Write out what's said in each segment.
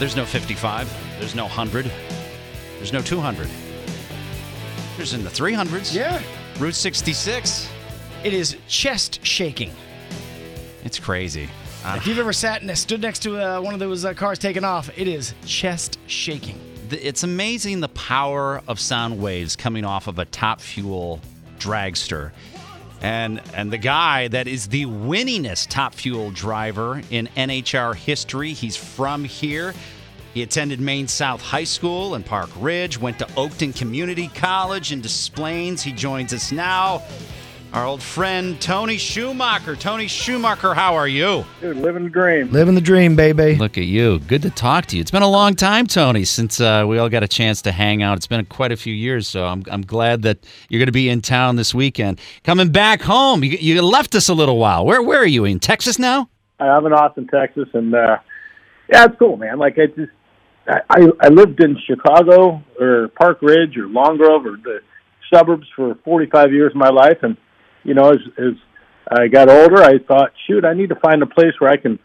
There's no 55. There's no 100. There's no 200. There's in the 300s. Yeah. Route 66. It is chest shaking. It's crazy. If you've ever sat and stood next to one of those cars taking off, it is chest shaking. It's amazing the power of sound waves coming off of a top fuel dragster. And the guy that is the winningest top fuel driver in NHRA history, he's from here. He attended Maine South High School in Park Ridge, went to Oakton Community College in Des Plaines. He joins us now, our old friend Tony Schumacher. Tony Schumacher, how are you? Dude, living the dream. Living the dream, baby. Look at you. Good to talk to you. It's been a long time, Tony, since we all got a chance to hang out. It's been quite a few years, so I'm glad that you're going to be in town this weekend. Coming back home, you left us a little while. Where are you, in Texas now? I'm in Austin, Texas, and yeah, it's cool, man. Like, I lived in Chicago or Park Ridge or Long Grove or the suburbs for 45 years of my life. And, you know, as I got older, I thought, shoot, I need to find a place where I can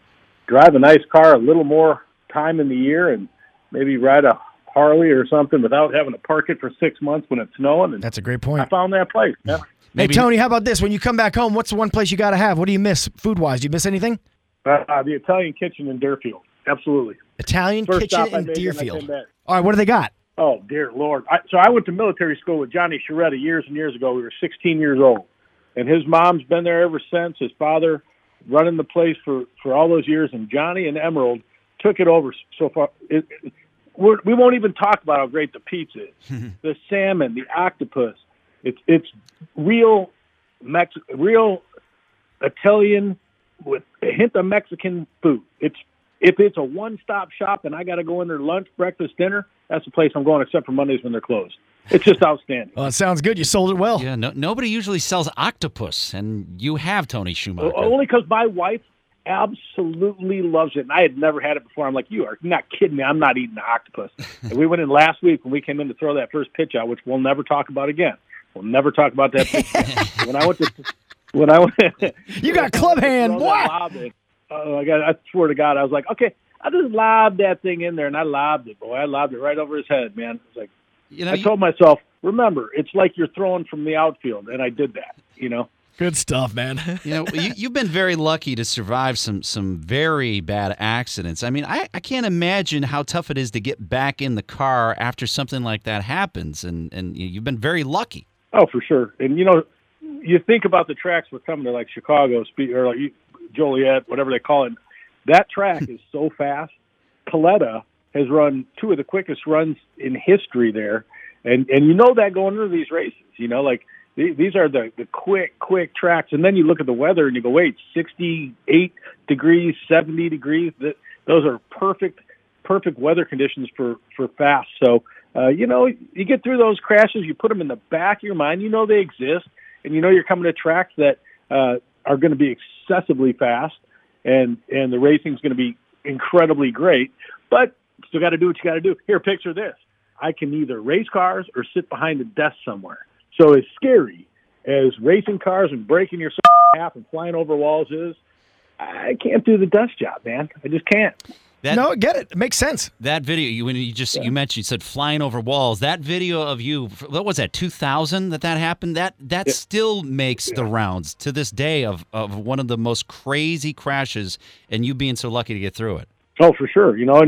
drive a nice car a little more time in the year and maybe ride a Harley or something without having to park it for 6 months when it's snowing. And that's a great point. I found that place. Yeah. Hey, Tony, how about this? When you come back home, what's the one place you got to have? What do you miss food-wise? Do you miss anything? The Italian Kitchen in Deerfield. Absolutely. Italian First Kitchen in Deerfield. All right, what do they got? Oh, dear Lord. So I went to military school with Johnny Sharetta years and years ago. We were 16 years old. And his mom's been there ever since. His father running the place for all those years. And Johnny and Emerald took it over so far. We won't even talk about how great the pizza is. The salmon, the octopus. It's real real Italian with a hint of Mexican food. If it's a one-stop shop and I got to go in there lunch, breakfast, dinner, that's the place I'm going, except for Mondays when they're closed. It's just outstanding. Well, it sounds good. You sold it well. Yeah, nobody usually sells octopus, and you have, Tony Schumacher. Only because my wife absolutely loves it, and I had never had it before. I'm like, you are not kidding me. I'm not eating octopus. And we went in last week when we came in to throw that first pitch out, which we'll never talk about again. We'll never talk about that pitch. When I went, you got club hand. What? I swear to God, I was like, okay, I just lobbed that thing in there, and I lobbed it, boy. I lobbed it right over his head, man. It's like, told myself, remember, it's like you're throwing from the outfield, and I did that, you know. Good stuff, man. You've been very lucky to survive some very bad accidents. I mean, I can't imagine how tough it is to get back in the car after something like that happens, and you've been very lucky. Oh, for sure. And, you know, you think about the tracks we're coming to, like Chicago, or like Joliet, whatever they call it. That track is so fast. Coletta has run two of the quickest runs in history there. And you know that going into these races, you know, like these are the quick tracks. And then you look at the weather and you go, wait, 68 degrees, 70 degrees. Those are perfect weather conditions for fast. So, you know, you get through those crashes, you put them in the back of your mind, you know they exist. And you know you're coming to tracks that are going to be excessively fast, and the racing's going to be incredibly great. But still got to do what you got to do. Here, picture this. I can either race cars or sit behind a desk somewhere. So as scary as racing cars and breaking yourself in half and flying over walls is, I can't do the desk job, man. I just can't. I get it. It makes sense. That video, you mentioned, you said flying over walls. That video of you, what was that, 2000 that happened? That still makes the rounds to this day of one of the most crazy crashes and you being so lucky to get through it. Oh, for sure. You know,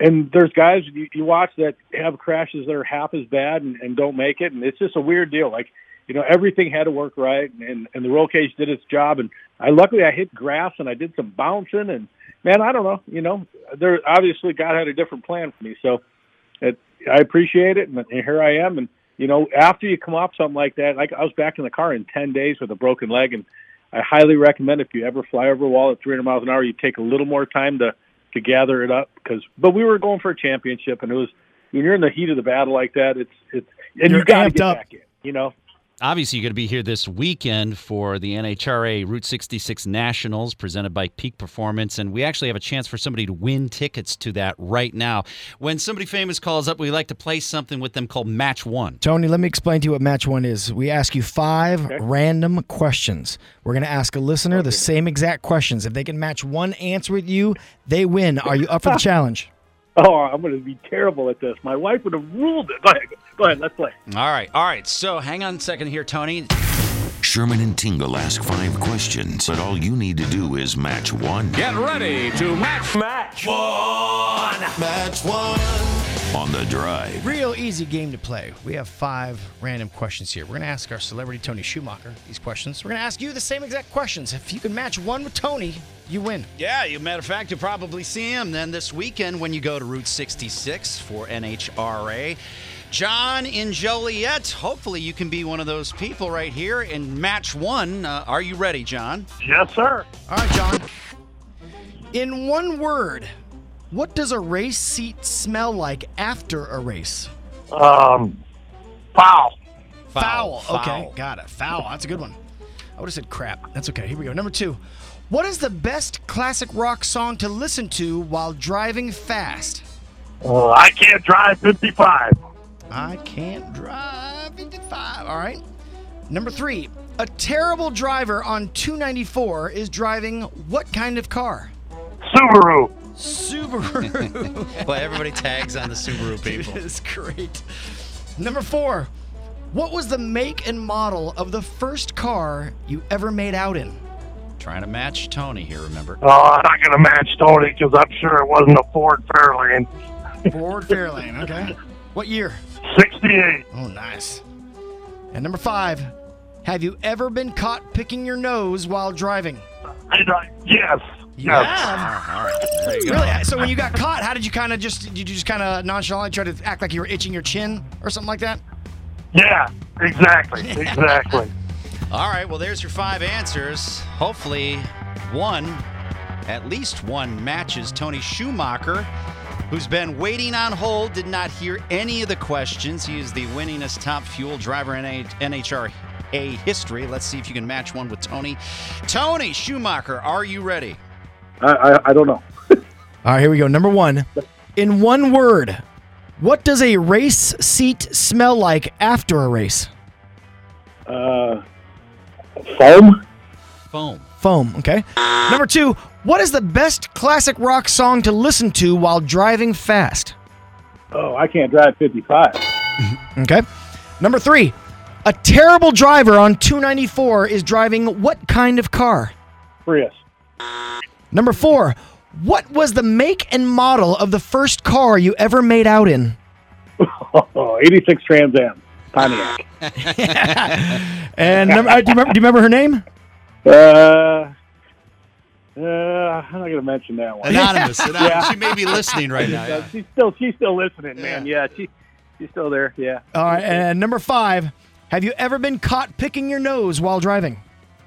and there's guys you watch that have crashes that are half as bad and don't make it. And it's just a weird deal. Like, you know, everything had to work right, and the roll cage did its job. And luckily I hit grass and I did some bouncing, and man, I don't know. You know, there obviously God had a different plan for me, so I appreciate it, and here I am. And you know, after you come off something like that, like I was back in the car in 10 days with a broken leg, and I highly recommend if you ever fly over a wall at 300 miles an hour, you take a little more time to to gather it up, but we were going for a championship, and it was, when you're in the heat of the battle like that, you got to get up. Back in, you know. Obviously, you're going to be here this weekend for the NHRA Route 66 Nationals presented by Peak Performance, and we actually have a chance for somebody to win tickets to that right now. When somebody famous calls up, we like to play something with them called Match 1. Tony, let me explain to you what Match 1 is. We ask you five random questions. We're going to ask a listener the same exact questions. If they can match one answer with you, they win. Are you up for the challenge? Oh, I'm going to be terrible at this. My wife would have ruled it. Go ahead, let's play. All right. So hang on a second here, Tony. Sherman and Tingle ask five questions, but all you need to do is match one. Get ready to match. Match one. Match one. On The Drive. Real easy game to play. We have five random questions here. We're going to ask our celebrity Tony Schumacher these questions. We're going to ask you the same exact questions. If you can match one with Tony, you win. Yeah, as a matter of fact, you'll probably see him then this weekend when you go to Route 66 for NHRA. John in Joliet, hopefully you can be one of those people right here in Match 1. Are you ready, John? Yes, sir. All right, John. In one word, what does a race seat smell like after a race? Foul. Okay, got it. Foul. That's a good one. I would have said crap. That's okay. Here we go. Number 2. What is the best classic rock song to listen to while driving fast? Oh, I Can't Drive 55. I Can't Drive 55. All right. Number 3. A terrible driver on 294 is driving what kind of car? Subaru. Well, everybody tags on the Subaru people. That is great. Number 4. What was the make and model of the first car you ever made out in? Trying to match Tony here, remember? Oh, I'm not going to match Tony because I'm sure it wasn't a Ford Fairlane. Ford Fairlane, okay. What year? 68. Oh, nice. And number 5, have you ever been caught picking your nose while driving? Yes. You have? All right. There you go. Really? So when you got caught, how did you just kind of nonchalantly try to act like you were itching your chin or something like that? Yeah, exactly. All right, well, there's your 5 answers. Hopefully at least one matches Tony Schumacher, who's been waiting on hold, did not hear any of the questions. He is the winningest top fuel driver in NHRA history. Let's see if you can match one with Tony. Tony Schumacher, are you ready? I don't know. All right, here we go. Number 1. In one word, what does a race seat smell like after a race? Foam, okay. Number 2, what is the best classic rock song to listen to while driving fast? Oh, I Can't Drive 55. Okay. Number 3, a terrible driver on 294 is driving what kind of car? Prius. Number 4, what was the make and model of the first car you ever made out in? 86 Trans Am. Pontiac. And do you remember her name? I'm not gonna mention that one. Anonymous. Yeah. She may be listening right now. Yeah. She's still listening, man. Yeah, she's still there. Yeah. All right. And number 5, have you ever been caught picking your nose while driving?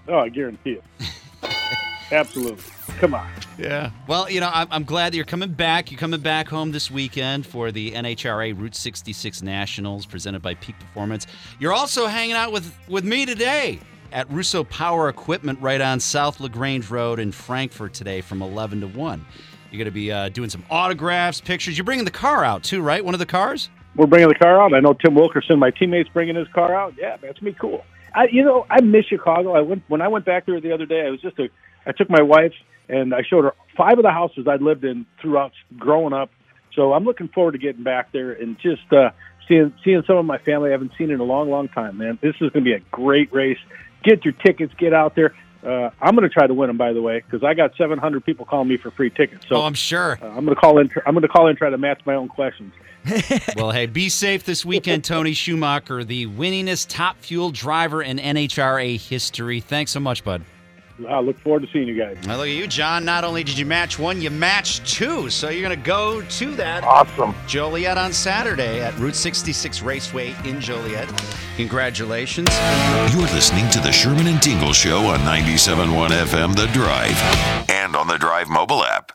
Oh, I guarantee it. Absolutely. Come on. Yeah. Well, you know, I'm glad that you're coming back. You're coming back home this weekend for the NHRA Route 66 Nationals presented by Peak Performance. You're also hanging out with me today at Russo Power Equipment right on South LaGrange Road in Frankfort today from 11 to 1. You're going to be doing some autographs, pictures. You're bringing the car out too, right? One of the cars? We're bringing the car out. I know Tim Wilkerson, my teammate's bringing his car out. Yeah, that's going to be cool. I miss Chicago. When I went back there the other day, I took my wife and I showed her 5 of the houses I'd lived in throughout growing up. So I'm looking forward to getting back there and just seeing some of my family I haven't seen in a long, long time, man. This is going to be a great race. Get your tickets. Get out there. I'm going to try to win them, by the way, because I got 700 people calling me for free tickets. So I'm sure. I'm going to call in and try to match my own questions. Well, hey, be safe this weekend, Tony Schumacher, the winningest top fuel driver in NHRA history. Thanks so much, bud. I look forward to seeing you guys. Now look at you, John. Not only did you match 1, you matched 2. So you're going to go to that. Awesome. Joliet on Saturday at Route 66 Raceway in Joliet. Congratulations. You're listening to the Sherman and Tingle Show on 97.1 FM, The Drive, and on the Drive mobile app.